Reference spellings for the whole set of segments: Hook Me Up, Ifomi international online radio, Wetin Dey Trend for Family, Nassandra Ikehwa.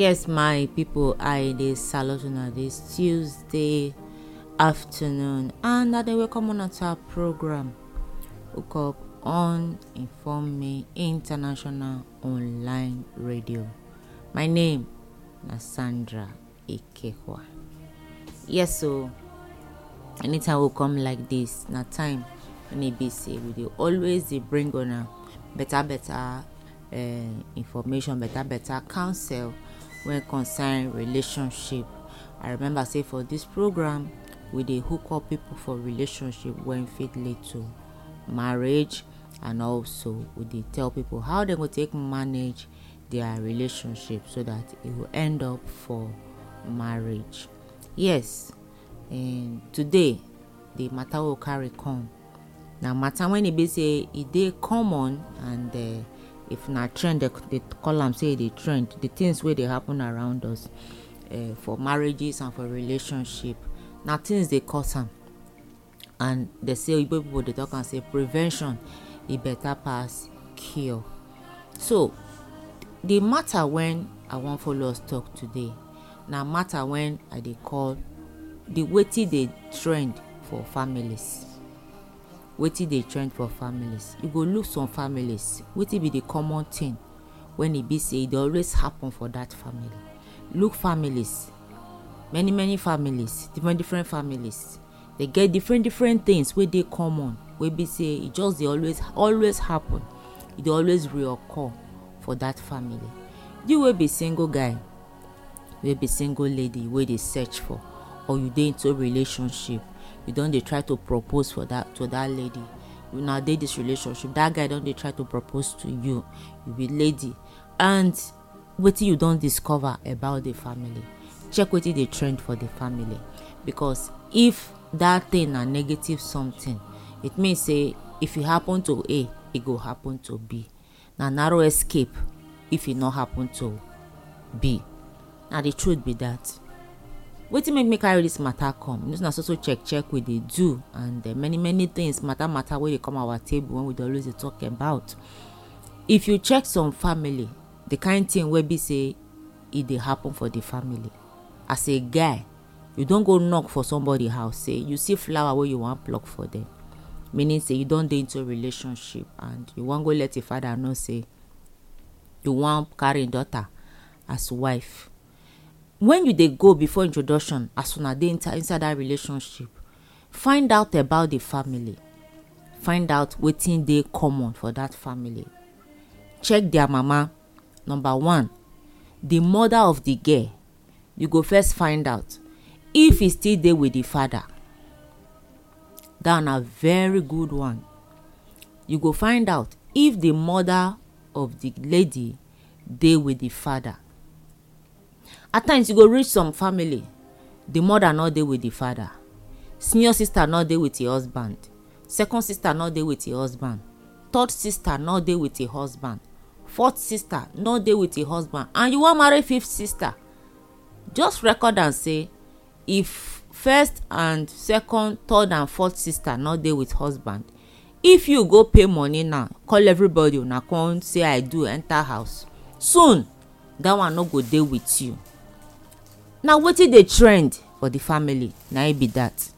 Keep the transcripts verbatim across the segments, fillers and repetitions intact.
Yes, my people, I dey salute una this Tuesday afternoon, and I dey welcome una to our program Hook Up on Ifomi International Online Radio. My name is Nassandra Ikehwa. Yes, so anytime we come like this, na time we be say we dey always dey bring una better, better uh, information, better, better counsel when concern relationship. I remember say for this program we dey hook up people for relationship when fit lead to marriage, and also we dey tell people how they go take manage their relationship so that it will end up for marriage. Yes, and today the matter will carry come. Now matter when e be say e dey common, and uh, if na trend, they call am say the trend, the things wey dey happen around us uh, for marriages and for relationship. Now things dey cause am, and they say people dey talk and say prevention e better pass cure. So the matter when I wan follow us talk today, na matter when I dey call the Wetin Dey Trend for Families. Wetin Dey Trend for Families. You go look some families, wetin be the common thing when it be say it always happen for that family. Look families, many many families, different different families, they get different different things wey dey common, wey be say it just dey always always happen, it always reoccur for that family. You will be single guy, you will be single lady wey dey search for, or you dey into a relationship, you don dey try to propose for that to that lady. You now dey this relationship, that guy don dey try to propose to you, you be lady, and wetin you don discover about the family. Check wetin dey trend for the family, because if that thing na negative something, it means say if e happen to A, e go happen to B. Na narrow escape if e no happen to B. Na the truth be that. Wetin make me carry this matter come? You know, na so so check check we dey do, and uh, many many things matter matter wey dey come our table when we dey always dey talk about. If you check some family, the kind thing wey be say e dey happen for the family. As a guy, you don go knock for somebody house say you see flower wey you wan pluck for them, meaning say you don dey into relationship and you wan go let your father know say you wan carry daughter as wife. When you dey go before introduction, as una dey enter inside that relationship, find out about the family, find out wetin dey common for that family. Check their mama. Number one, the mother of the girl, you go first find out if e still dey with the father. That na very good one. You go find out if the mother of the lady dey with the father. At times you go reach some family, the mother no dey with the father, senior sister no dey with her husband, second sister no dey with her husband, third sister no dey with her husband, fourth sister no dey with her husband, and you wan marry fifth sister. Just record and say if first and second, third and fourth sister no dey with husband, if you go pay money now, call everybody una come say I do enter house, soon that one no go dey with you. Now wetin dey trend for the family na e be that.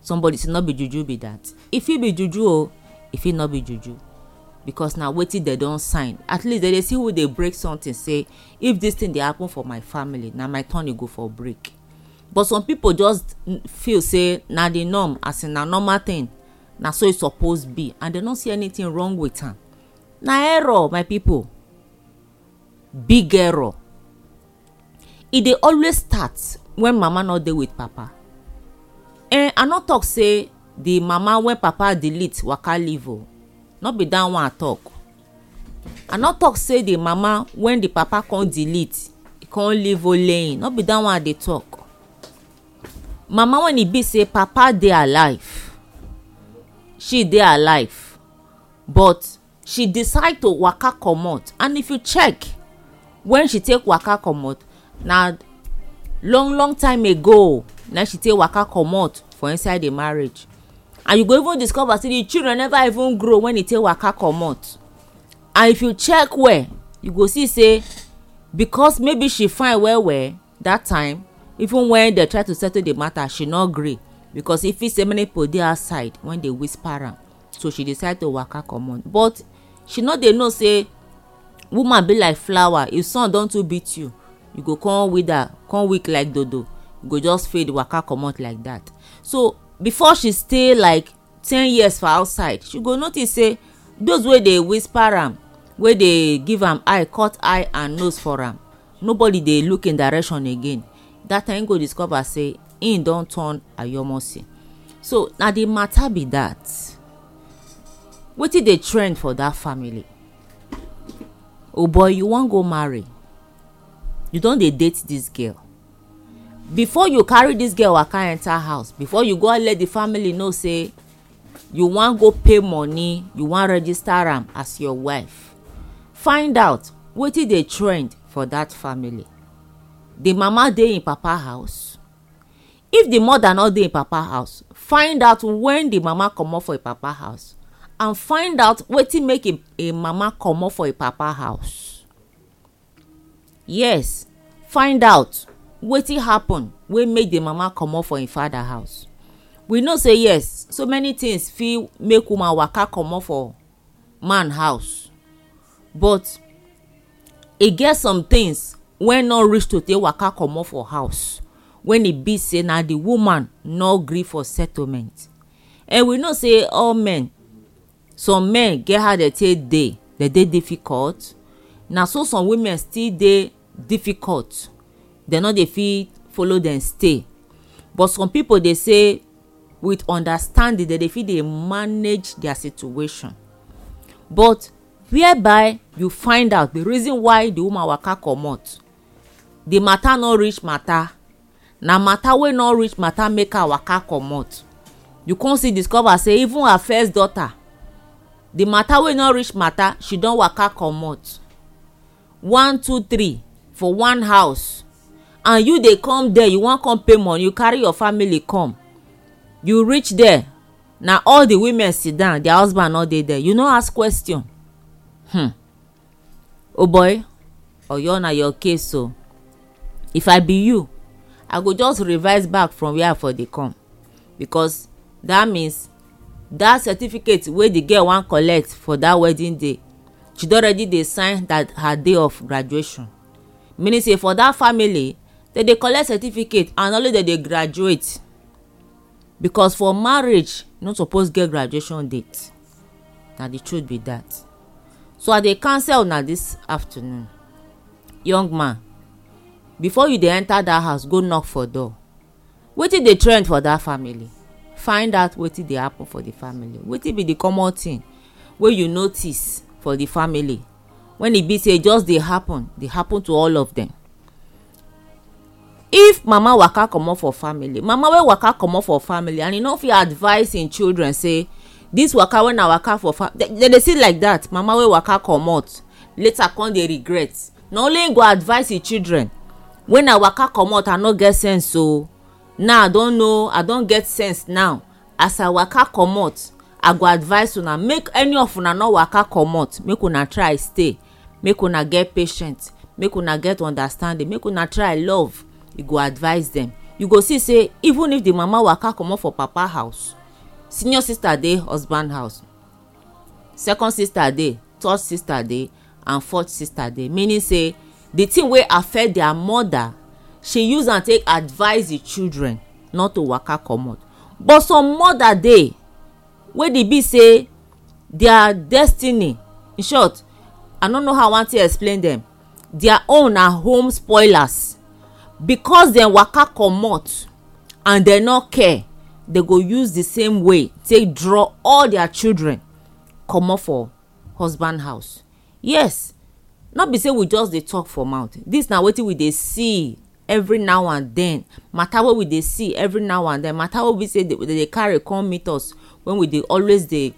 Somebody say no be juju be that. E fit be juju o, e fit no be juju, because na wetin dey don sign. At least they dey see who dey break something, say if this thing dey happen for my family, na my turn e go for break. But some people just feel say na the norm, as in na normal thing, na so e suppose be, and they no see anything wrong with am. Na error, my people, big error. E dey always start when mama no dey with papa. And I no talk say the mama when papa delete waka leave o, no be that one I talk. I no talk say the mama when the papa come delete, e come leave o laying, no be that one I dey talk. Mama when e be say papa dey alive, she dey alive, but she decide to waka comot. And if you check when she take waka comot, na long long time ago na she take waka comot for inside the marriage. And you go even discover say the children never even grow when e take waka comot. And if you check well, you go see say because maybe she fine well well that time, even when they try to settle the matter, she no gree, because if it's a many people dey outside when they whisper am, so she decide to waka comot. But she no dey know say woman be like flower, if sun don too beat you, you go come wither, come weak like dodo, you go just fade, waka comot like that. So before she stay like ten years for outside, she go notice say those wey dey whisper am, wey dey give am eye, cut eye and nose for am, nobody dey look in direction again. That time go discover say in don turn ayomosi. So na the matter be that. Wetin dey trend for that family? Oh boy, you wan go marry, you don dey date this girl. Before you carry this girl waka enter house, before you go let the family know say you wan go pay money, you wan register am as your wife, find out wetin dey trend for that family. The mama dey in papa house. If the mother no dey in papa house, find out when the mama comot for a papa house, and find out wetin make a, a mama comot for a papa house. Yes, find out wetin happen wey make the mama comot for a father house. We know say yes, so many things fit make woman waka comot for man house, but e get some things when no reach to take waka comot for house, when e be say na the woman no gree for settlement. And we know say all men, some men get how they take dey, they dey difficult. Na so some women still dey difficult, they no dey fit follow dem stay. But some people dey say with understanding that they feel they manage their situation. But whereby you find out the reason why the woman waka comot, the matter no reach matter, na matter wey no reach matter make her waka comot. You come see discover say even her first daughter, the matter wey no reach matter, she don waka comot one two three for one house, and you dey come there, you wan come pay money, you carry your family come. You reach there, na all the women sit down, their husband no dey there. You no ask question. Hmm. Oh boy, Oyo na your case. So if I be you, I go just revise back from where I for dey come, because that means that certificate wey the girl wan collect for that wedding day, she don already dey sign that her day of graduation. Meaning say for that family, they dey collect certificate and only they dey graduate. Because for marriage, not supposed to get graduation date. Now the truth be that. So at the council now this afternoon, young man, before you dey enter that house, go knock for door. Wetin dey trend for that family? Find out wetin dey happen for the family. Wetin be the common thing wey you notice for the family? When e be say just dey happen, dey happen to all of them. If mama waka comot for family, mama wey waka comot for family, and you no fit advise in children say this waka wey na waka for family, they dey see like that. Mama wey waka comot later come dey regret. Na only go advise the children when I waka comot, I no get sense. So now I don know, I don get sense now. As I waka comot, I go advise una make any of una no waka comot, make una try stay, make una get patient, make una get understanding, make una try love. You go advise them. You go see say even if the mama waka comot for papa house, senior sister dey husband house, second sister dey, third sister dey, and fourth sister dey. Meaning say the thing wey affect their mother, she use and take advise the children not to waka comot. But some mother dey wey dey be say their destiny, in short, I no know how I want to explain them, their own na home spoilers. Because dem waka comot and dem no care, they go use the same way take draw all their children comot for husband house. Yes, not be say we just dey talk for mouth. This na wetin we dey see every now and then, matter wey we dey see every now and then, matter wey we say they dey carry come meet us when we dey always dey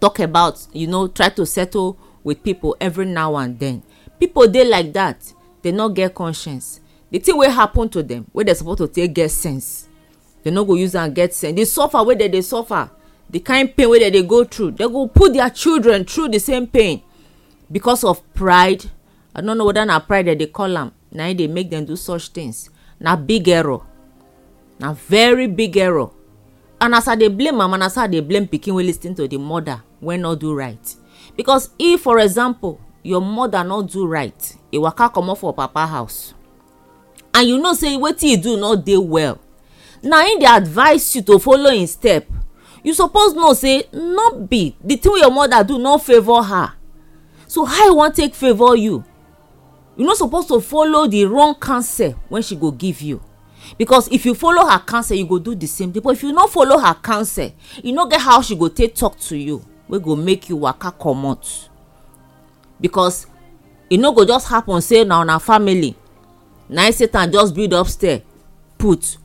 talk about, you know, try to settle with people every now and then. People dey like that, they no get conscience. The thing wey happen to them, wey they supposed to take get sense, they no go use and get sense. The suffer wey they dey suffer, the kind pain wey they go through, they go put their children through the same pain because of pride I don't know whether na pride that they call them. Now they make them do such things. Na big error. Na very big error. And as I they blame mama, and as I they blame pikin wey listen to the mother when not do right. Because if, for example, your mother not do right, e waka comot for papa house. And you know say wetin you do not dey well. Now in the advice you to follow in step. You suppose know say not be the thing your mother do not favor her. So how you want take favor you? You're not supposed to follow the wrong counsel when she go give you. Because if you follow her counsel, you go do the same thing. But if you not follow her counsel, you no get how she go take talk to you. We go make you waka comot. Because it no go just happen say now na family. Now Satan just build upstairs. Put.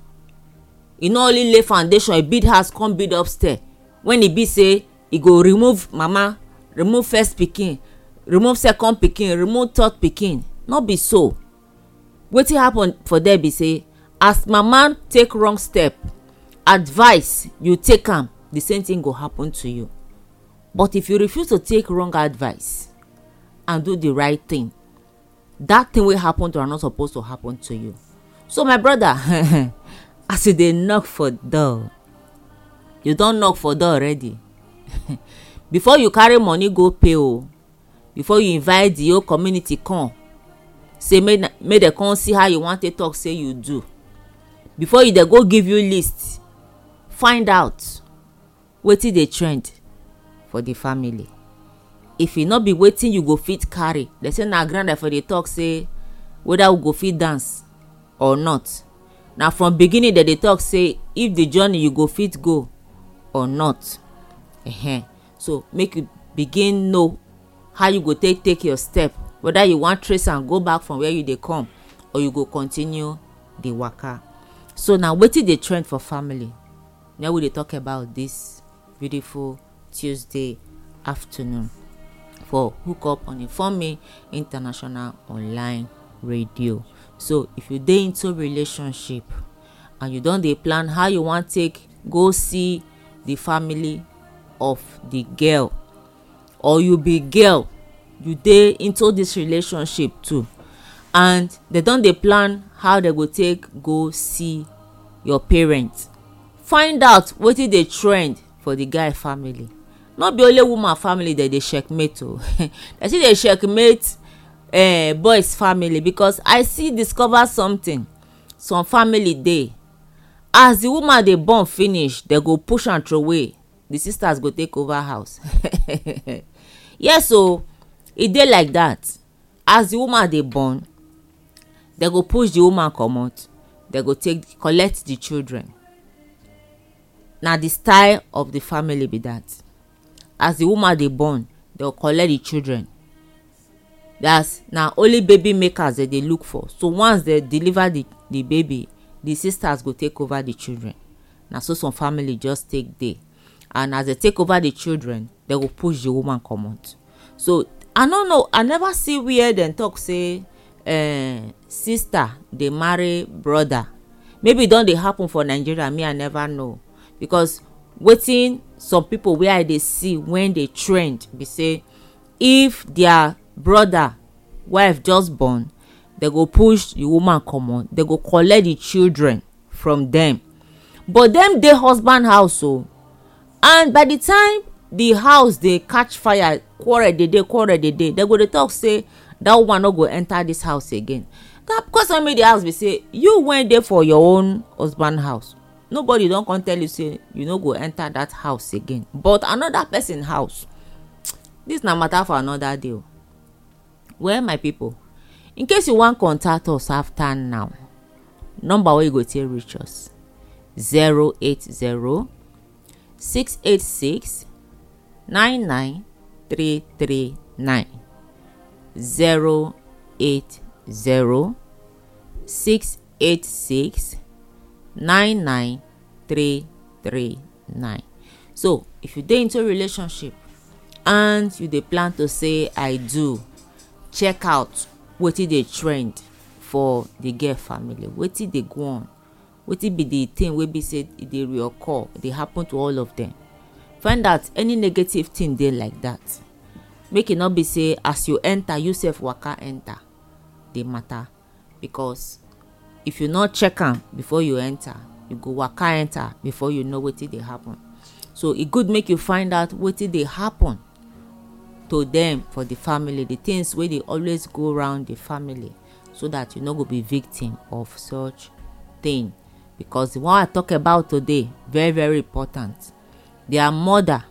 It no only lay foundation, it build house, come build upstairs. When it be say, it go remove mama, remove first pikin, remove second pikin, remove third pikin. Not be so. Wetin happen for there be say, as mama take wrong step, advice you take am, the same thing go happen to you. But if you refuse to take wrong advice and do the right thing, that thing will happen to are not supposed to happen to you. So my brother, as you dey knock for door, you don knock for door already. Before you carry money go pay o, before you invite the whole community come, say make make dem come see how you want to talk say you do. Before you dey go give you list, find out wetin dey trend for the family. If e no be wetin you go fit carry, dey say na grand for the talk say whether we go fit dance or not. Now from beginning that they talk say if the journey you go fit go or not. Uh-huh. So make you begin know how you go take take your step. Whether you want trace and go back from where you dey come or you go continue the waka. So now wetin dey trend for family. Now we dey talk about this beautiful Tuesday afternoon for Hook Up on Ifomi International Online Radio. So if you dey into relationship and you don dey plan how you want take go see the family of the girl, or you be girl, you dey into this relationship too, and they don dey plan how they go take go see your parents, find out wetin dey trend for the guy family. Not be only woman family that dey checkmate o. They still dey checkmate Uh, boys family, because I see discover something. Some family day, as the woman they born finish, they go push and throw away. The sisters go take over house. Yes, yeah, so it dey like that. As the woman they born, they go push the woman come out. They go take collect the children. Now the style of the family be that. As the woman they born, they will collect the children. That's now only baby makers that they look for. So once they deliver the, the baby, the sisters go take over the children. Now so some family just take day. And as they take over the children, they will push the woman come out. So I don't know, I never see where they talk say uh, sister, they marry brother. Maybe it don't they happen for Nigeria, me I never know. Because waiting some people where they see when they trend, they say if they are brother wife just born, they go push the woman come on, they go collect the children from them, but them they husband household, and by the time the house they catch fire, quarrel the day, quarrel the day, they go to talk say that woman no go enter this house again. That person made the house be say you went there for your own husband house, nobody don't come tell you say you no go enter that house again, but another person house. This na matter for another day. Well, my people, in case you want contact us after now, number where you go to reach us, zero eight zero six eight six nine nine three three nine, zero eight zero six eight six nine nine three three nine. So, if you dey into a relationship and you dey plan to say I do, check out wetin dey trend for the girl family. Wetin dey go on? Wetin be the thing wey be say e dey reoccur, dey happen to all of them? Find out any negative thing dey like that, Make it not be say as you enter, you self waka enter. They matter. Because if you not check them before you enter, you go waka enter before you know what they happen. So it could make you find out what they happen to them for the family, the things where they always go around the family, so that you no go be victim of such thing. Because the one I talk about today, very very important. Their mother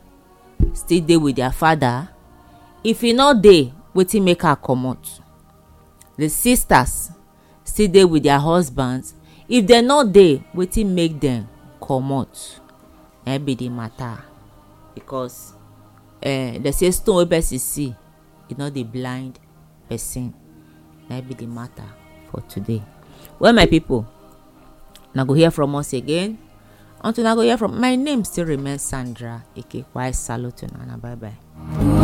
still there with their father. If you not there, wetin make her come out? The sisters still there with their husbands. If they not there, wetin make them come out? That be the matter. Because uh, they say stone wey person see, it's not the blind person. That be the matter for today. Well, my people, now go hear from us again. Until I go hear from, my name still remains Sandra Ikehwa. Salute to Nana. Bye bye.